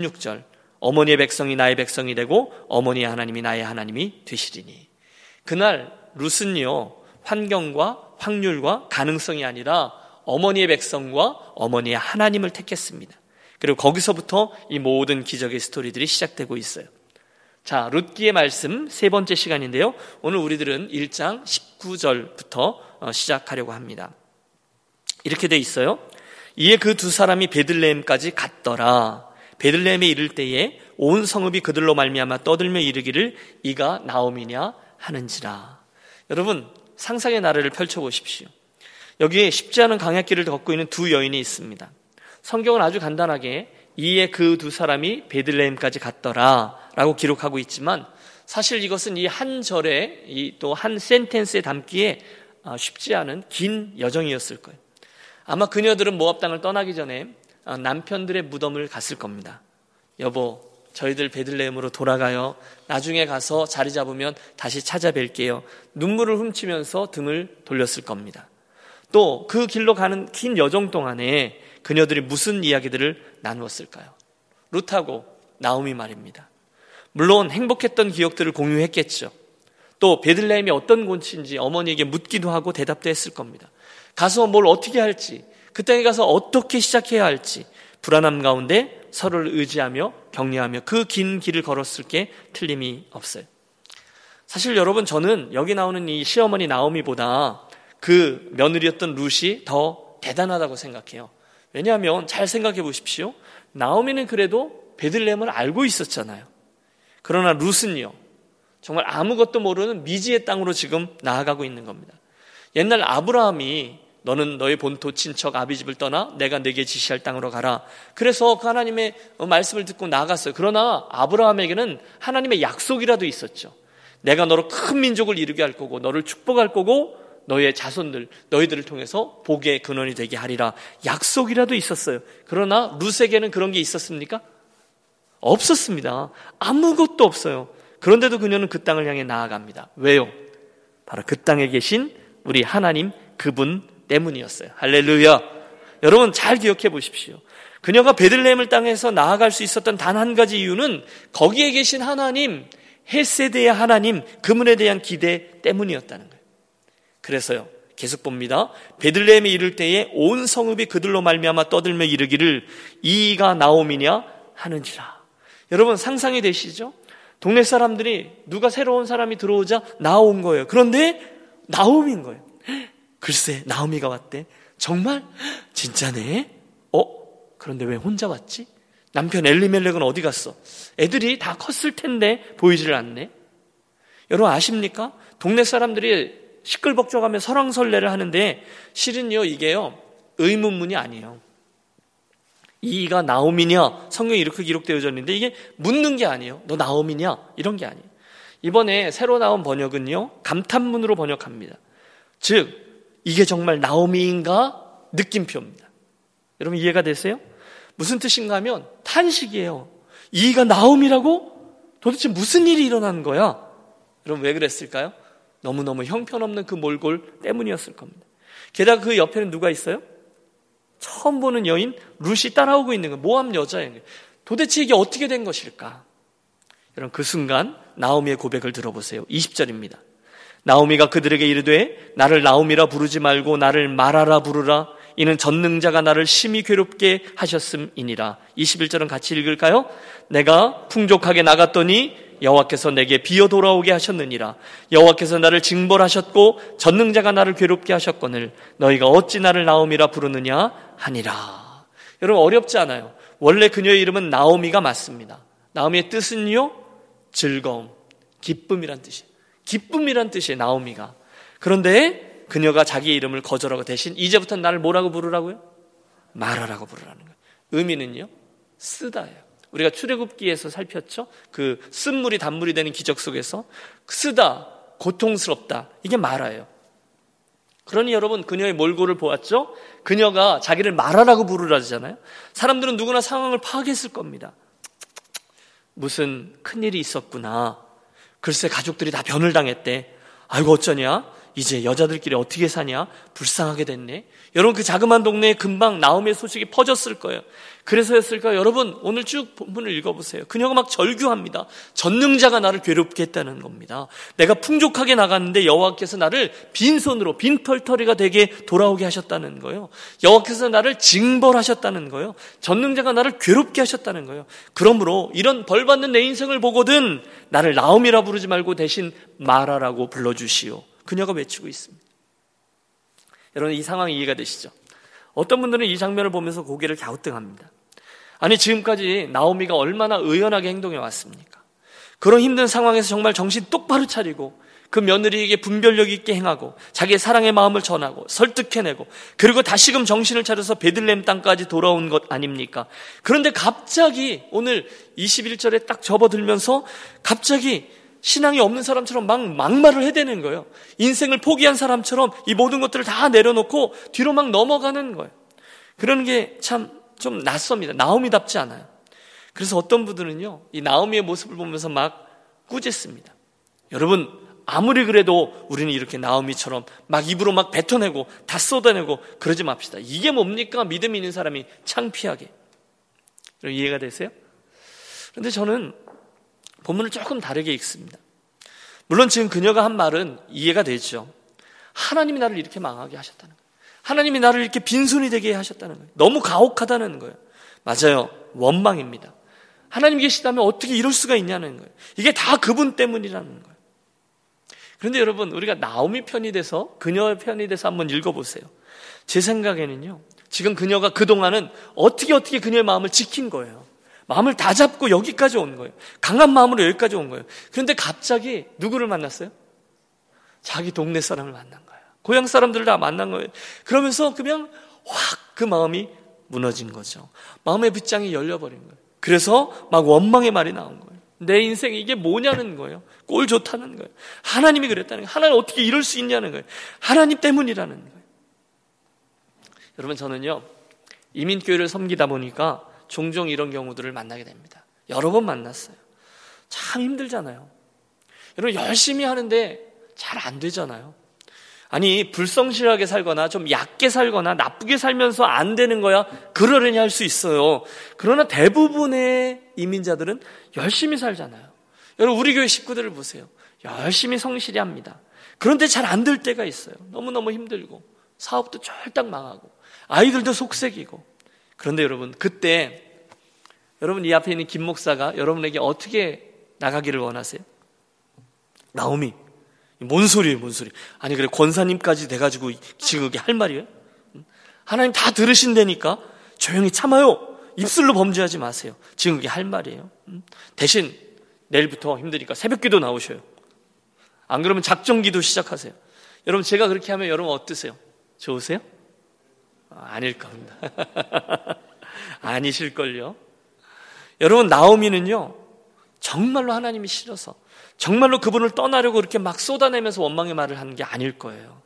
16절 어머니의 백성이 나의 백성이 되고 어머니의 하나님이 나의 하나님이 되시리니. 그날 룻은요 환경과 확률과 가능성이 아니라 어머니의 백성과 어머니의 하나님을 택했습니다. 그리고 거기서부터 이 모든 기적의 스토리들이 시작되고 있어요. 자, 룻기의 말씀 세 번째 시간인데요, 오늘 우리들은 1장 19절부터 시작하려고 합니다. 이렇게 돼 있어요. 이에 그 두 사람이 베들레헴까지 갔더라. 베들레헴에 이를 때에 온 성읍이 그들로 말미암아 떠들며 이르기를 이가 나오미냐 하는지라. 여러분, 상상의 나래를 펼쳐보십시오. 여기에 쉽지 않은 강약길을 걷고 있는 두 여인이 있습니다. 성경은 아주 간단하게 이에 그 두 사람이 베들레헴까지 갔더라 라고 기록하고 있지만, 사실 이것은 이 한 절에 또 한 센텐스에 담기에 쉽지 않은 긴 여정이었을 거예요. 아마 그녀들은 모압 땅을 떠나기 전에 남편들의 무덤을 갔을 겁니다. 여보, 저희들 베들레헴으로 돌아가요. 나중에 가서 자리 잡으면 다시 찾아뵐게요. 눈물을 훔치면서 등을 돌렸을 겁니다. 또 그 길로 가는 긴 여정 동안에 그녀들이 무슨 이야기들을 나누었을까요? 룻하고 나오미 말입니다. 물론 행복했던 기억들을 공유했겠죠. 또 베들레헴이 어떤 곳인지 어머니에게 묻기도 하고 대답도 했을 겁니다. 가서 뭘 어떻게 할지, 그 땅에 가서 어떻게 시작해야 할지 불안함 가운데 서로를 의지하며 격려하며 그 긴 길을 걸었을 게 틀림이 없어요. 사실 여러분, 저는 여기 나오는 이 시어머니 나오미보다 그 며느리였던 룻이 더 대단하다고 생각해요. 왜냐하면 잘 생각해 보십시오. 나오미는 그래도 베들레헴을 알고 있었잖아요. 그러나 룻은요, 정말 아무것도 모르는 미지의 땅으로 지금 나아가고 있는 겁니다. 옛날 아브라함이 너는 너의 본토 친척 아비집을 떠나 내가 네게 지시할 땅으로 가라. 그래서 그 하나님의 말씀을 듣고 나아갔어요. 그러나 아브라함에게는 하나님의 약속이라도 있었죠. 내가 너로 큰 민족을 이루게 할 거고 너를 축복할 거고 너의 자손들, 너희들을 통해서 복의 근원이 되게 하리라. 약속이라도 있었어요. 그러나 룻에게는 그런 게 있었습니까? 없었습니다. 아무것도 없어요. 그런데도 그녀는 그 땅을 향해 나아갑니다. 왜요? 바로 그 땅에 계신 우리 하나님 그분 때문이었어요. 할렐루야. 여러분, 잘 기억해 보십시오. 그녀가 베들레헴을 땅에서 나아갈 수 있었던 단 한 가지 이유는 거기에 계신 하나님, 헷세대의 하나님 그분에 대한 기대 때문이었다는 거예요. 그래서요, 계속 봅니다. 베들레헴에 이를 때에 온 성읍이 그들로 말미암아 떠들며 이르기를 이가 나오미냐 하는지라. 여러분, 상상이 되시죠? 동네 사람들이 누가 새로운 사람이 들어오자 나온 거예요. 그런데 나오미인 거예요. 글쎄, 나오미가 왔대. 정말? 진짜네? 그런데 왜 혼자 왔지? 남편 엘리멜렉은 어디 갔어? 애들이 다 컸을 텐데 보이질 않네. 여러분, 아십니까? 동네 사람들이 시끌벅적하며 설왕설래를 하는데 실은요, 이게요 의문문이 아니에요. 이가 나오미냐, 성경에 이렇게 기록되어져 있는데 이게 묻는 게 아니에요. 너 나오미냐, 이런 게 아니에요. 이번에 새로 나온 번역은요 감탄문으로 번역합니다. 즉, 이게 정말 나오미인가? 느낌표입니다. 여러분, 이해가 되세요? 무슨 뜻인가 하면 탄식이에요. 이가 나오미라고? 도대체 무슨 일이 일어난 거야? 여러분, 왜 그랬을까요? 너무너무 형편없는 그 몰골 때문이었을 겁니다. 게다가 그 옆에는 누가 있어요? 처음 보는 여인 룻이 따라오고 있는 거예요. 모함 여자예요. 도대체 이게 어떻게 된 것일까? 여러분, 그 순간 나오미의 고백을 들어보세요. 20절입니다. 나오미가 그들에게 이르되 나를 나오미라 부르지 말고 나를 마라라 부르라. 이는 전능자가 나를 심히 괴롭게 하셨음이니라. 21절은 같이 읽을까요? 내가 풍족하게 나갔더니 여호와께서 내게 비어 돌아오게 하셨느니라. 여호와께서 나를 징벌하셨고 전능자가 나를 괴롭게 하셨거늘 너희가 어찌 나를 나오미라 부르느냐 하니라. 여러분, 어렵지 않아요. 원래 그녀의 이름은 나오미가 맞습니다. 나오미의 뜻은요, 즐거움, 기쁨이란 뜻이에요. 기쁨이란 뜻이에요, 나오미가. 그런데 그녀가 자기 이름을 거절하고 대신 이제부터 나를 뭐라고 부르라고요? 마라라고 부르라는 거예요. 의미는요, 쓰다예요. 우리가 출애굽기에서 살폈죠? 그 쓴물이 단물이 되는 기적 속에서 쓰다, 고통스럽다, 이게 마라예요. 그러니 여러분, 그녀의 몰골을 보았죠? 그녀가 자기를 마라라고 부르라잖아요. 사람들은 누구나 상황을 파악했을 겁니다. 무슨 큰일이 있었구나. 글쎄, 가족들이 다 변을 당했대. 아이고 어쩌냐? 이제 여자들끼리 어떻게 사냐? 불쌍하게 됐네. 여러분, 그 자그마한 동네에 금방 나음의 소식이 퍼졌을 거예요. 그래서였을까요? 여러분, 오늘 쭉 본문을 읽어보세요. 그녀가 막 절규합니다. 전능자가 나를 괴롭게 했다는 겁니다. 내가 풍족하게 나갔는데 여호와께서 나를 빈손으로, 빈털터리가 되게 돌아오게 하셨다는 거예요. 여호와께서 나를 징벌하셨다는 거예요. 전능자가 나를 괴롭게 하셨다는 거예요. 그러므로 이런 벌받는 내 인생을 보거든 나를 나음이라 부르지 말고 대신 마라라고 불러주시오. 그녀가 외치고 있습니다. 여러분, 이 상황 이해가 되시죠? 어떤 분들은 이 장면을 보면서 고개를 갸우뚱합니다. 아니, 지금까지 나오미가 얼마나 의연하게 행동해 왔습니까? 그런 힘든 상황에서 정말 정신 똑바로 차리고 그 며느리에게 분별력 있게 행하고 자기의 사랑의 마음을 전하고 설득해내고 그리고 다시금 정신을 차려서 베들레헴 땅까지 돌아온 것 아닙니까? 그런데 갑자기 오늘 21절에 딱 접어들면서 갑자기 신앙이 없는 사람처럼 막 막말을 해대는 거예요. 인생을 포기한 사람처럼 이 모든 것들을 다 내려놓고 뒤로 막 넘어가는 거예요. 그런 게 참 좀 낯섭니다. 나오미답지 않아요. 그래서 어떤 분들은요, 이 나오미의 모습을 보면서 막 꾸짖습니다. 여러분, 아무리 그래도 우리는 이렇게 나오미처럼 막 입으로 막 뱉어내고 다 쏟아내고 그러지 맙시다. 이게 뭡니까? 믿음이 있는 사람이 창피하게. 이해가 되세요? 그런데 저는 본문을 조금 다르게 읽습니다. 물론 지금 그녀가 한 말은 이해가 되죠. 하나님이 나를 이렇게 망하게 하셨다는 거예요. 하나님이 나를 이렇게 빈손이 되게 하셨다는 거예요. 너무 가혹하다는 거예요. 맞아요. 원망입니다. 하나님 계시다면 어떻게 이럴 수가 있냐는 거예요. 이게 다 그분 때문이라는 거예요. 그런데 여러분, 우리가 나오미 편이 돼서 그녀의 편이 돼서 한번 읽어보세요. 제 생각에는요, 지금 그녀가 그동안은 어떻게 그녀의 마음을 지킨 거예요. 마음을 다 잡고 여기까지 온 거예요. 강한 마음으로 여기까지 온 거예요. 그런데 갑자기 누구를 만났어요? 자기 동네 사람을 만난 거예요. 고향 사람들을 다 만난 거예요. 그러면서 그냥 확 그 마음이 무너진 거죠. 마음의 빗장이 열려버린 거예요. 그래서 막 원망의 말이 나온 거예요. 내 인생 이게 뭐냐는 거예요. 꼴 좋다는 거예요. 하나님이 그랬다는 거예요. 하나님 어떻게 이럴 수 있냐는 거예요. 하나님 때문이라는 거예요. 여러분, 저는요, 이민교회를 섬기다 보니까 종종 이런 경우들을 만나게 됩니다. 여러 번 만났어요. 참 힘들잖아요. 여러분, 열심히 하는데 잘 안 되잖아요. 아니, 불성실하게 살거나 좀 약게 살거나 나쁘게 살면서 안 되는 거야 그러려니 할 수 있어요. 그러나 대부분의 이민자들은 열심히 살잖아요. 여러분, 우리 교회 식구들을 보세요. 열심히 성실히 합니다. 그런데 잘 안 될 때가 있어요. 너무너무 힘들고 사업도 쫄딱 망하고 아이들도 속색이고. 그런데 여러분, 그때 여러분 이 앞에 있는 김 목사가 여러분에게 어떻게 나가기를 원하세요? 나오미, 뭔 소리예요? 아니, 그래 권사님까지 돼가지고 지금 그게 할 말이에요? 하나님 다 들으신다니까 조용히 참아요. 입술로 범죄하지 마세요. 지금 그게 할 말이에요. 대신 내일부터 힘드니까 새벽기도 나오셔요. 안 그러면 작정기도 시작하세요. 여러분, 제가 그렇게 하면 여러분 어떠세요? 좋으세요? 아닐 겁니다. 아니실걸요. 여러분, 나오미는요, 정말로 하나님이 싫어서 정말로 그분을 떠나려고 이렇게 막 쏟아내면서 원망의 말을 하는 게 아닐 거예요.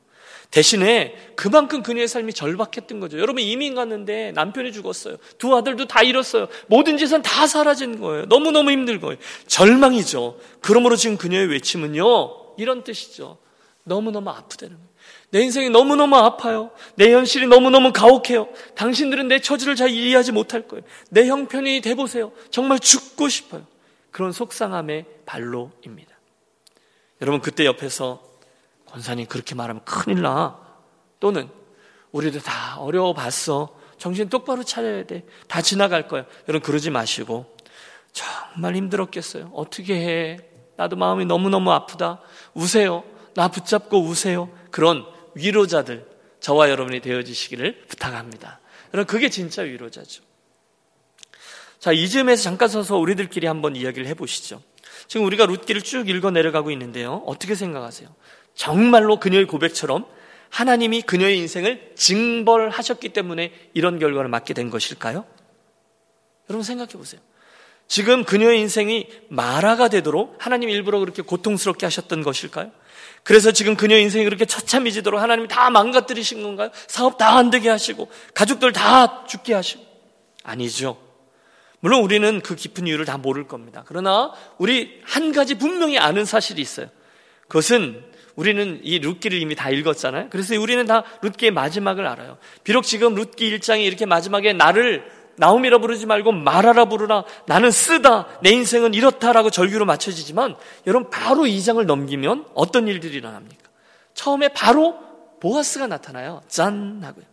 대신에 그만큼 그녀의 삶이 절박했던 거죠. 여러분, 이민 갔는데 남편이 죽었어요. 두 아들도 다 잃었어요. 모든 재산 다 사라진 거예요. 너무너무 힘들 거예요. 절망이죠. 그러므로 지금 그녀의 외침은요, 이런 뜻이죠. 너무너무 아프다는 거예요. 내 인생이 너무너무 아파요. 내 현실이 너무너무 가혹해요. 당신들은 내 처지를 잘 이해하지 못할 거예요. 내 형편이 돼보세요. 정말 죽고 싶어요. 그런 속상함의 발로입니다. 여러분, 그때 옆에서 권사님 그렇게 말하면 큰일 나. 또는 우리도 다 어려워봤어. 정신 똑바로 차려야 돼. 다 지나갈 거야. 여러분, 그러지 마시고 정말 힘들었겠어요. 어떻게 해. 나도 마음이 너무너무 아프다. 우세요. 나 붙잡고 우세요. 그런 위로자들, 저와 여러분이 되어주시기를 부탁합니다. 여러분, 그게 진짜 위로자죠. 자, 이 즈음에서 잠깐 서서 우리들끼리 한번 이야기를 해보시죠. 지금 우리가 룻기를 쭉 읽어 내려가고 있는데요, 어떻게 생각하세요? 정말로 그녀의 고백처럼 하나님이 그녀의 인생을 징벌하셨기 때문에 이런 결과를 맞게 된 것일까요? 여러분, 생각해 보세요. 지금 그녀의 인생이 마라가 되도록 하나님이 일부러 그렇게 고통스럽게 하셨던 것일까요? 그래서 지금 그녀의 인생이 그렇게 처참해지도록 하나님이 다 망가뜨리신 건가요? 사업 다 안 되게 하시고 가족들 다 죽게 하시고. 아니죠. 물론 우리는 그 깊은 이유를 다 모를 겁니다. 그러나 우리 한 가지 분명히 아는 사실이 있어요. 그것은 우리는 이 룻기를 이미 다 읽었잖아요. 그래서 우리는 다 룻기의 마지막을 알아요. 비록 지금 룻기 1장이 이렇게 마지막에 나를 나오미라 부르지 말고 마라라 부르라, 나는 쓰다, 내 인생은 이렇다라고 절규로 맞춰지지만, 여러분 바로 2장을 넘기면 어떤 일들이 일어납니까? 처음에 바로 보아스가 나타나요. 짠 하고요.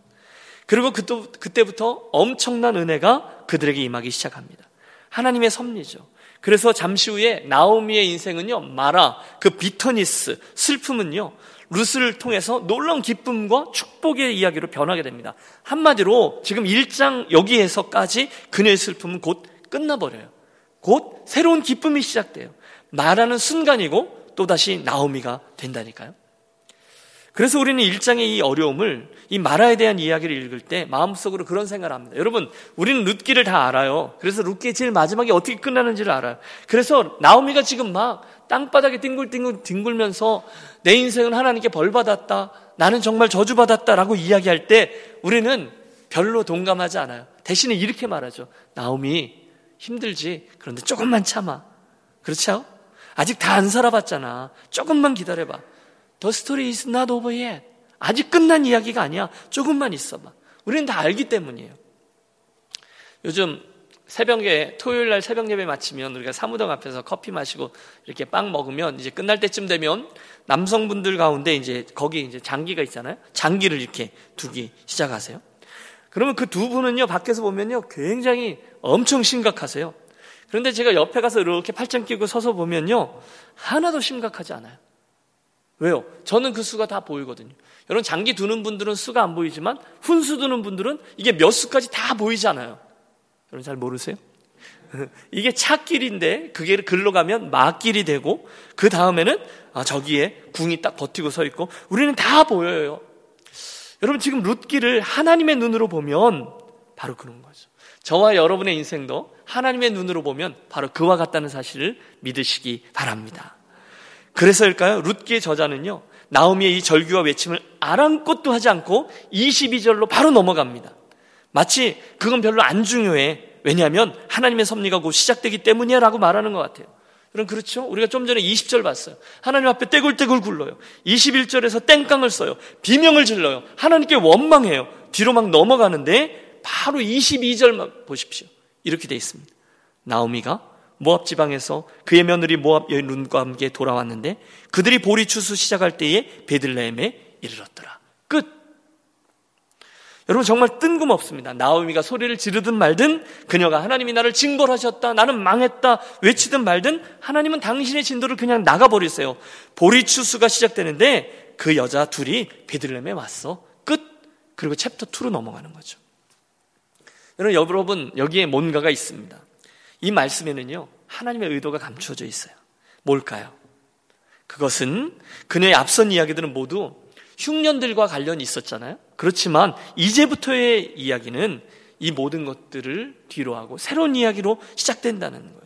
그리고 그때부터 엄청난 은혜가 그들에게 임하기 시작합니다. 하나님의 섭리죠. 그래서 잠시 후에 나오미의 인생은요, 마라, 그 비터니스, 슬픔은요, 룻을 통해서 놀라운 기쁨과 축복의 이야기로 변하게 됩니다. 한마디로 지금 1장 여기에서까지 그녀의 슬픔은 곧 끝나버려요. 곧 새로운 기쁨이 시작돼요. 마라는 순간이고 또다시 나오미가 된다니까요. 그래서 우리는 1장의 이 어려움을, 이 마라에 대한 이야기를 읽을 때 마음속으로 그런 생각을 합니다. 여러분, 우리는 룻기를 다 알아요. 그래서 룻기의 제일 마지막에 어떻게 끝나는지를 알아요. 그래서 나오미가 지금 막 땅바닥에 뒹굴뒹굴 뒹굴면서 내 인생은 하나님께 벌받았다, 나는 정말 저주받았다라고 이야기할 때 우리는 별로 동감하지 않아요. 대신에 이렇게 말하죠. 나오미, 힘들지. 그런데 조금만 참아. 그렇죠? 아직 다 안 살아봤잖아. 조금만 기다려봐. The story is not over yet. 아직 끝난 이야기가 아니야. 조금만 있어봐. 우리는 다 알기 때문이에요. 요즘 새벽에, 토요일 날 새벽 예배 마치면 우리가 사무당 앞에서 커피 마시고 이렇게 빵 먹으면, 이제 끝날 때쯤 되면 남성분들 가운데 이제 거기 이제 장기가 있잖아요. 장기를 이렇게 두기 시작하세요. 그러면 그 두 분은요, 밖에서 보면요, 굉장히 엄청 심각하세요. 그런데 제가 옆에 가서 이렇게 팔짱 끼고 서서 보면요, 하나도 심각하지 않아요. 왜요? 저는 그 수가 다 보이거든요. 여러분, 장기 두는 분들은 수가 안 보이지만 훈수 두는 분들은 이게 몇 수까지 다 보이잖아요. 여러분 잘 모르세요? 이게 차길인데 그게 글로 가면 마길이 되고, 그 다음에는 저기에 궁이 딱 버티고 서 있고, 우리는 다 보여요. 여러분 지금 룻기를 하나님의 눈으로 보면 바로 그런 거죠. 저와 여러분의 인생도 하나님의 눈으로 보면 바로 그와 같다는 사실을 믿으시기 바랍니다. 그래서일까요? 룻기의 저자는요, 나오미의 이 절규와 외침을 아랑곳도 하지 않고 22절로 바로 넘어갑니다. 마치 그건 별로 안 중요해, 왜냐하면 하나님의 섭리가 곧 시작되기 때문이야 라고 말하는 것 같아요. 그럼 그렇죠? 우리가 좀 전에 20절 봤어요. 하나님 앞에 떼굴떼굴 굴러요. 21절에서 땡깡을 써요. 비명을 질러요. 하나님께 원망해요. 뒤로 막 넘어가는데 바로 22절만 보십시오. 이렇게 돼 있습니다. 나오미가 모압 지방에서 그의 며느리 모압 여인 룬과 함께 돌아왔는데 그들이 보리 추수 시작할 때에 베들레헴에 이르렀더라. 끝. 여러분 정말 뜬금없습니다. 나오미가 소리를 지르든 말든, 그녀가 하나님이 나를 징벌하셨다, 나는 망했다 외치든 말든, 하나님은 당신의 진도를 그냥 나가버리세요. 보리 추수가 시작되는데 그 여자 둘이 베들레헴에 왔어. 끝. 그리고 챕터 2로 넘어가는 거죠. 여러분 여기에 뭔가가 있습니다. 이 말씀에는요, 하나님의 의도가 감추어져 있어요. 뭘까요? 그것은 그녀의 앞선 이야기들은 모두 흉년들과 관련이 있었잖아요. 그렇지만 이제부터의 이야기는 이 모든 것들을 뒤로하고 새로운 이야기로 시작된다는 거예요.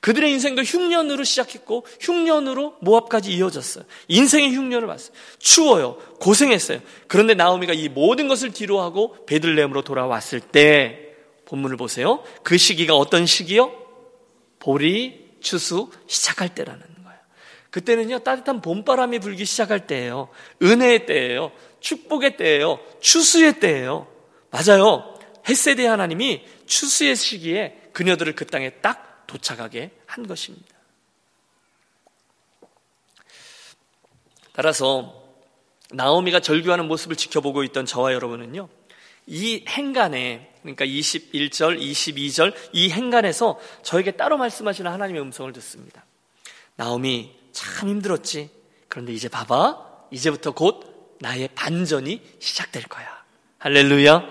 그들의 인생도 흉년으로 시작했고 흉년으로 모압까지 이어졌어요. 인생의 흉년을 봤어요. 추워요. 고생했어요. 그런데 나오미가 이 모든 것을 뒤로하고 베들레헴으로 돌아왔을 때, 본문을 보세요. 그 시기가 어떤 시기요? 보리 추수 시작할 때라는 거예요. 그때는요, 따뜻한 봄바람이 불기 시작할 때예요. 은혜의 때예요. 축복의 때예요. 추수의 때예요. 맞아요. 헷세대 하나님이 추수의 시기에 그녀들을 그 땅에 딱 도착하게 한 것입니다. 따라서 나오미가 절규하는 모습을 지켜보고 있던 저와 여러분은요, 이 행간에, 그러니까 21절, 22절 이 행간에서 저에게 따로 말씀하시는 하나님의 음성을 듣습니다. 나오미, 참 힘들었지. 그런데 이제 봐봐, 이제부터 곧 나의 반전이 시작될 거야. 할렐루야.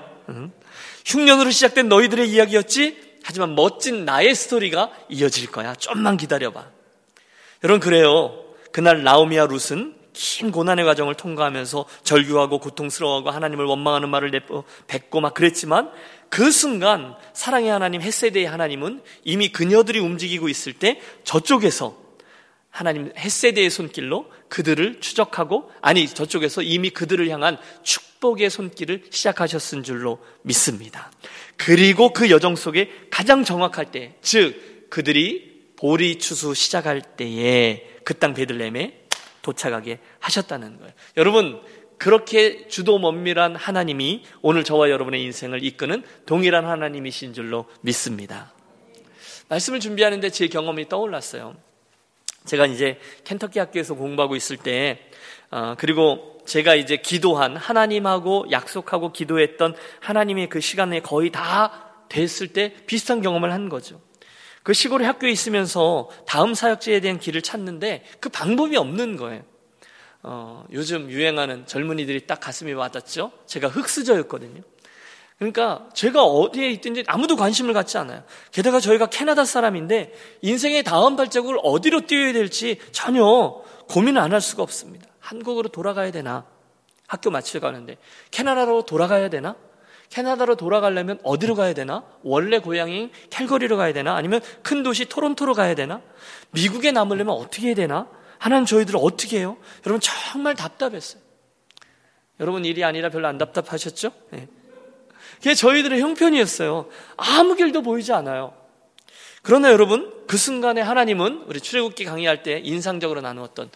흉년으로 시작된 너희들의 이야기였지. 하지만 멋진 나의 스토리가 이어질 거야. 좀만 기다려봐. 여러분 그래요, 그날 나오미와 룻은 긴 고난의 과정을 통과하면서 절규하고 고통스러워하고 하나님을 원망하는 말을 뱉고 막 그랬지만, 그 순간 사랑의 하나님, 헷세대의 하나님은 이미 그녀들이 움직이고 있을 때 저쪽에서 하나님 헷세대의 손길로 그들을 추적하고, 아니 저쪽에서 이미 그들을 향한 축복의 손길을 시작하셨은 줄로 믿습니다. 그리고 그 여정 속에 가장 정확할 때, 즉 그들이 보리 추수 시작할 때에 그 땅 베들레헴에 도착하게 하셨다는 거예요. 여러분, 그렇게 주도 면밀한 하나님이 오늘 저와 여러분의 인생을 이끄는 동일한 하나님이신 줄로 믿습니다. 말씀을 준비하는데 제 경험이 떠올랐어요. 제가 이제 켄터키 학교에서 공부하고 있을 때 그리고 제가 이제 기도한 하나님하고 약속하고 기도했던 하나님의 그 시간에 거의 다 됐을 때 비슷한 경험을 한 거죠. 그 시골의 학교에 있으면서 다음 사역지에 대한 길을 찾는데 그 방법이 없는 거예요. 요즘 유행하는 젊은이들이 딱 가슴이 와닿죠. 제가 흑수저였거든요. 그러니까 제가 어디에 있든지 아무도 관심을 갖지 않아요. 게다가 저희가 캐나다 사람인데 인생의 다음 발자국을 어디로 띄워야 될지 전혀 고민을 안 할 수가 없습니다. 한국으로 돌아가야 되나? 학교 마치러 가는데 캐나다로 돌아가야 되나? 캐나다로 돌아가려면 어디로 가야 되나? 원래 고향인 캘거리로 가야 되나? 아니면 큰 도시 토론토로 가야 되나? 미국에 남으려면 어떻게 해야 되나? 하나님 저희들 어떻게 해요? 여러분 정말 답답했어요. 여러분 일이 아니라 별로 안 답답하셨죠? 네. 그게 저희들의 형편이었어요. 아무 길도 보이지 않아요. 그러나 여러분 그 순간에 하나님은 우리 출애굽기 강의할 때 인상적으로 나누었던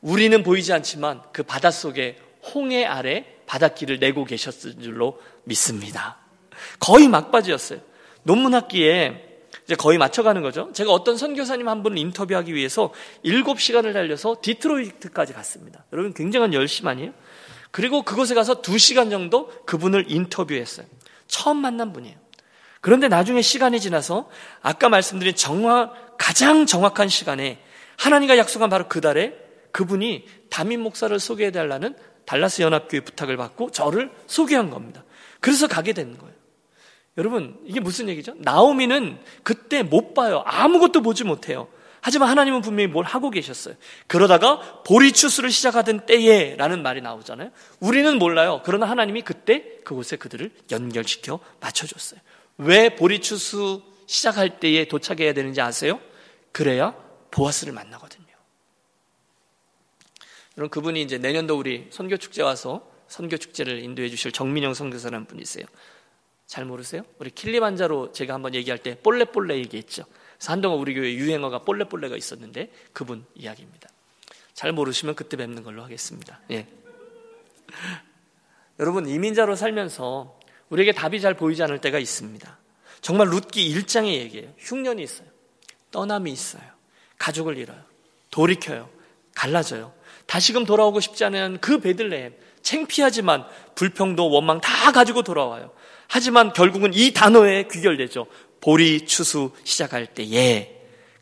우리는 보이지 않지만 그 바닷속에 홍해 아래 바닷길을 내고 계셨을 줄로 믿습니다. 거의 막바지였어요. 논문 학기에 이제 거의 맞춰가는 거죠. 제가 어떤 선교사님 한 분을 인터뷰하기 위해서 7시간을 달려서 디트로이트까지 갔습니다. 여러분 굉장한 열심 아니에요? 그리고 그곳에 가서 2시간 정도 그분을 인터뷰했어요. 처음 만난 분이에요. 그런데 나중에 시간이 지나서 아까 말씀드린 가장 정확한 시간에 하나님과 약속한 바로 그 달에 그분이 담임 목사를 소개해달라는 달라스 연합교회 부탁을 받고 저를 소개한 겁니다. 그래서 가게 된 거예요. 여러분 이게 무슨 얘기죠? 나오미는 그때 못 봐요. 아무것도 보지 못해요. 하지만 하나님은 분명히 뭘 하고 계셨어요. 그러다가 보리추수를 시작하던 때에 라는 말이 나오잖아요. 우리는 몰라요. 그러나 하나님이 그때 그곳에 그들을 연결시켜 맞춰줬어요. 왜 보리추수 시작할 때에 도착해야 되는지 아세요? 그래야 보아스를 만나거든요. 여러분 그분이 이제 내년도 우리 선교축제 와서 선교축제를 인도해 주실 정민영 선교사라는 분이세요. 잘 모르세요? 우리 킬리만자로 제가 한번 얘기할 때 볼레볼레 얘기했죠. 그래서 한동안 우리 교회 유행어가 볼레볼레가 있었는데 그분 이야기입니다. 잘 모르시면 그때 뵙는 걸로 하겠습니다. 예. 여러분 이민자로 살면서 우리에게 답이 잘 보이지 않을 때가 있습니다. 정말 룻기 1장의 얘기예요. 흉년이 있어요. 떠남이 있어요. 가족을 잃어요. 돌이켜요. 갈라져요. 다시금 돌아오고 싶지 않은 그 베들레헴, 창피하지만 불평도 원망 다 가지고 돌아와요. 하지만 결국은 이 단어에 귀결되죠. 보리 추수 시작할 때에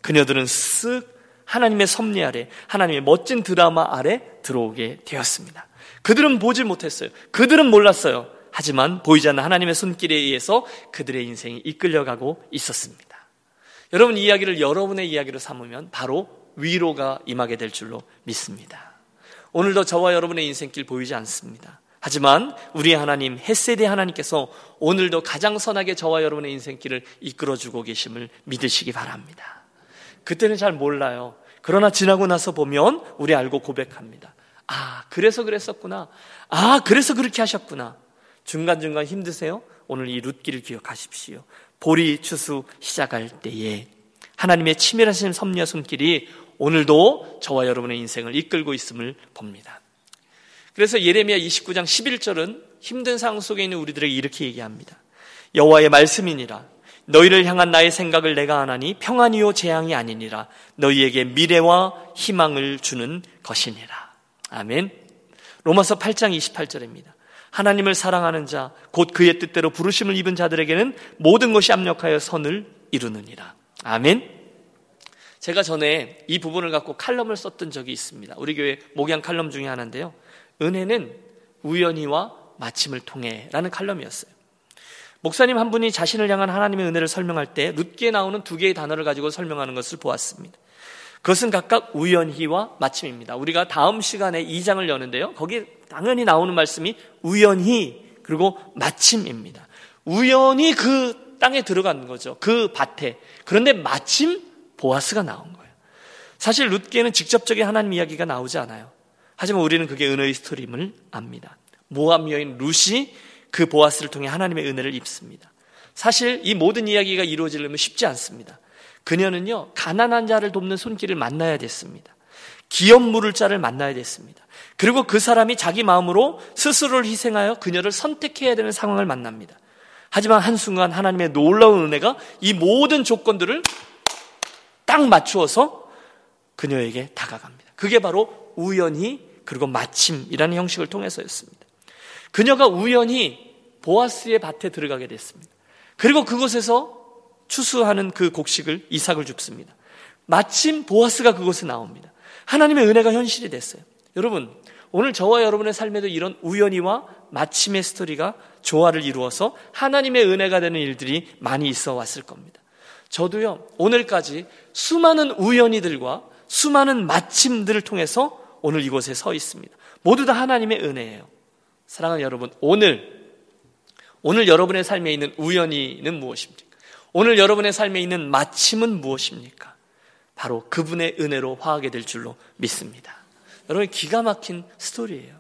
그녀들은 쓱 하나님의 섭리 아래, 하나님의 멋진 드라마 아래 들어오게 되었습니다. 그들은 보지 못했어요. 그들은 몰랐어요. 하지만 보이지 않는 하나님의 손길에 의해서 그들의 인생이 이끌려가고 있었습니다. 여러분 이 이야기를 여러분의 이야기로 삼으면 바로 위로가 임하게 될 줄로 믿습니다. 오늘도 저와 여러분의 인생길 보이지 않습니다. 하지만 우리의 하나님 헷세대 하나님께서 오늘도 가장 선하게 저와 여러분의 인생길을 이끌어주고 계심을 믿으시기 바랍니다. 그때는 잘 몰라요. 그러나 지나고 나서 보면 우리 알고 고백합니다. 아, 그래서 그랬었구나. 아, 그래서 그렇게 하셨구나. 중간중간 힘드세요? 오늘 이 룻기를 기억하십시오. 보리 추수 시작할 때에 하나님의 치밀하신 섭리와 손길이 오늘도 저와 여러분의 인생을 이끌고 있음을 봅니다. 그래서 예레미야 29장 11절은 힘든 상황 속에 있는 우리들에게 이렇게 얘기합니다. 여호와의 말씀이니라. 너희를 향한 나의 생각을 내가 아나니 평안이요 재앙이 아니니라. 너희에게 미래와 희망을 주는 것이니라. 아멘. 로마서 8장 28절입니다. 하나님을 사랑하는 자, 곧 그의 뜻대로 부르심을 입은 자들에게는 모든 것이 합력하여 선을 이루느니라. 아멘. 제가 전에 이 부분을 갖고 칼럼을 썼던 적이 있습니다. 우리 교회 목양 칼럼 중에 하나인데요, 은혜는 우연히와 마침을 통해 라는 칼럼이었어요. 목사님 한 분이 자신을 향한 하나님의 은혜를 설명할 때 룻기에 나오는 두 개의 단어를 가지고 설명하는 것을 보았습니다. 그것은 각각 우연히와 마침입니다. 우리가 다음 시간에 2장을 여는데요, 거기에 당연히 나오는 말씀이 우연히 그리고 마침입니다. 우연히 그 땅에 들어간 거죠. 그 밭에. 그런데 마침 보아스가 나온 거예요. 사실 룻기에는 직접적인 하나님 이야기가 나오지 않아요. 하지만 우리는 그게 은혜의 스토리임을 압니다. 모압 여인 룻이 그 보아스를 통해 하나님의 은혜를 입습니다. 사실 이 모든 이야기가 이루어지려면 쉽지 않습니다. 그녀는요, 가난한 자를 돕는 손길을 만나야 됐습니다. 기업물을 자를 만나야 됐습니다. 그리고 그 사람이 자기 마음으로 스스로를 희생하여 그녀를 선택해야 되는 상황을 만납니다. 하지만 한순간 하나님의 놀라운 은혜가 이 모든 조건들을 딱 맞추어서 그녀에게 다가갑니다. 그게 바로 우연히 그리고 마침이라는 형식을 통해서였습니다. 그녀가 우연히 보아스의 밭에 들어가게 됐습니다. 그리고 그곳에서 추수하는 그 곡식을 이삭을 줍습니다. 마침 보아스가 그곳에 나옵니다. 하나님의 은혜가 현실이 됐어요. 여러분, 오늘 저와 여러분의 삶에도 이런 우연히와 마침의 스토리가 조화를 이루어서 하나님의 은혜가 되는 일들이 많이 있어 왔을 겁니다. 저도요, 오늘까지 수많은 우연히들과 수많은 마침들을 통해서 오늘 이곳에 서 있습니다. 모두 다 하나님의 은혜예요. 사랑하는 여러분, 오늘 여러분의 삶에 있는 우연히는 무엇입니까? 오늘 여러분의 삶에 있는 마침은 무엇입니까? 바로 그분의 은혜로 화하게 될 줄로 믿습니다. 여러분, 기가 막힌 스토리예요.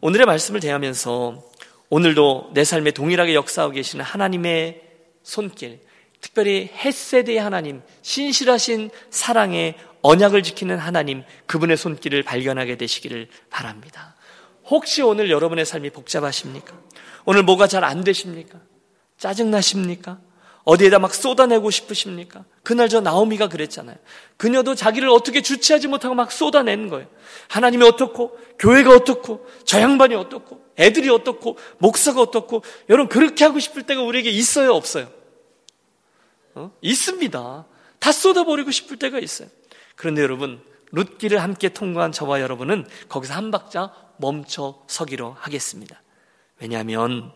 오늘의 말씀을 대하면서 오늘도 내 삶에 동일하게 역사하고 계시는 하나님의 손길, 특별히 헷세대의 하나님, 신실하신 사랑의 언약을 지키는 하나님, 그분의 손길을 발견하게 되시기를 바랍니다. 혹시 오늘 여러분의 삶이 복잡하십니까? 오늘 뭐가 잘 안 되십니까? 짜증나십니까? 어디에다 막 쏟아내고 싶으십니까? 그날 저 나오미가 그랬잖아요. 그녀도 자기를 어떻게 주체하지 못하고 막 쏟아내는 거예요. 하나님이 어떻고, 교회가 어떻고, 저 양반이 어떻고, 애들이 어떻고, 목사가 어떻고. 여러분, 그렇게 하고 싶을 때가 우리에게 있어요, 없어요? 있습니다. 다 쏟아버리고 싶을 때가 있어요. 그런데 여러분, 룻기를 함께 통과한 저와 여러분은 거기서 한 박자 멈춰 서기로 하겠습니다. 왜냐하면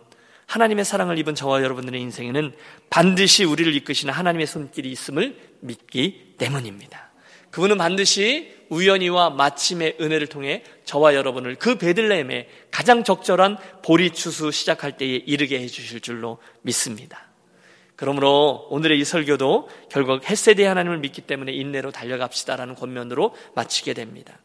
하나님의 사랑을 입은 저와 여러분들의 인생에는 반드시 우리를 이끄시는 하나님의 손길이 있음을 믿기 때문입니다. 그분은 반드시 우연히와 마침의 은혜를 통해 저와 여러분을 그 베들레헴에 가장 적절한 보리추수 시작할 때에 이르게 해주실 줄로 믿습니다. 그러므로 오늘의 이 설교도 결국 헷세대의 하나님을 믿기 때문에 인내로 달려갑시다라는 권면으로 마치게 됩니다.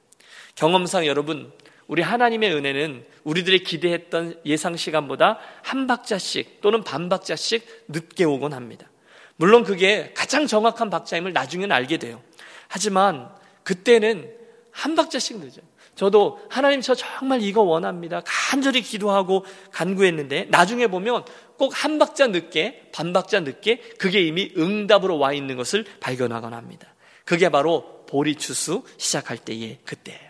경험상 여러분, 우리 하나님의 은혜는 우리들의 기대했던 예상 시간보다 한 박자씩 또는 반 박자씩 늦게 오곤 합니다. 물론 그게 가장 정확한 박자임을 나중에는 알게 돼요. 하지만 그때는 한 박자씩 늦어요. 저도 하나님 저 정말 이거 원합니다. 간절히 기도하고 간구했는데 나중에 보면 꼭 한 박자 늦게, 반 박자 늦게 그게 이미 응답으로 와 있는 것을 발견하곤 합니다. 그게 바로 보리추수 시작할 때의 그때예요.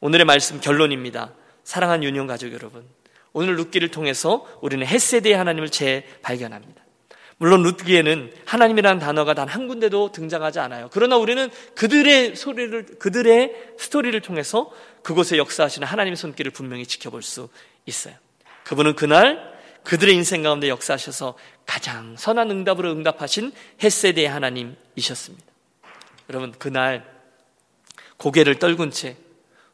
오늘의 말씀 결론입니다. 사랑하는 유년 가족 여러분, 오늘 룻기를 통해서 우리는 헷세대의 하나님을 재발견합니다. 물론 룻기에는 하나님이라는 단어가 단 한 군데도 등장하지 않아요. 그러나 우리는 그들의 스토리를 통해서 그곳에 역사하시는 하나님의 손길을 분명히 지켜볼 수 있어요. 그분은 그날 그들의 인생 가운데 역사하셔서 가장 선한 응답으로 응답하신 헷세대의 하나님이셨습니다. 여러분, 그날 고개를 떨군 채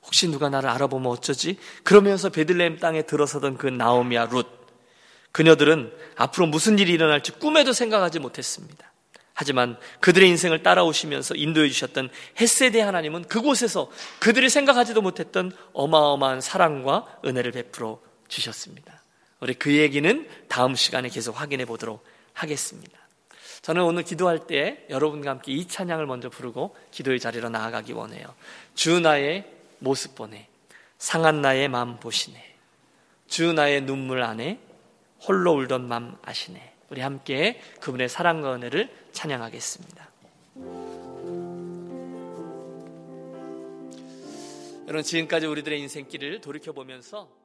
혹시 누가 나를 알아보면 어쩌지? 그러면서 베들레헴 땅에 들어서던 그 나오미와 룻, 그녀들은 앞으로 무슨 일이 일어날지 꿈에도 생각하지 못했습니다. 하지만 그들의 인생을 따라오시면서 인도해 주셨던 헷세대 하나님은 그곳에서 그들이 생각하지도 못했던 어마어마한 사랑과 은혜를 베풀어 주셨습니다. 우리 그 얘기는 다음 시간에 계속 확인해 보도록 하겠습니다. 저는 오늘 기도할 때 여러분과 함께 이 찬양을 먼저 부르고 기도의 자리로 나아가기 원해요. 주 나의 모습 보내, 상한 나의 마음 보시네, 주 나의 눈물 안에 홀로 울던 맘 아시네. 우리 함께 그분의 사랑과 은혜를 찬양하겠습니다. 여러분, 지금까지 우리들의 인생길을 돌이켜보면서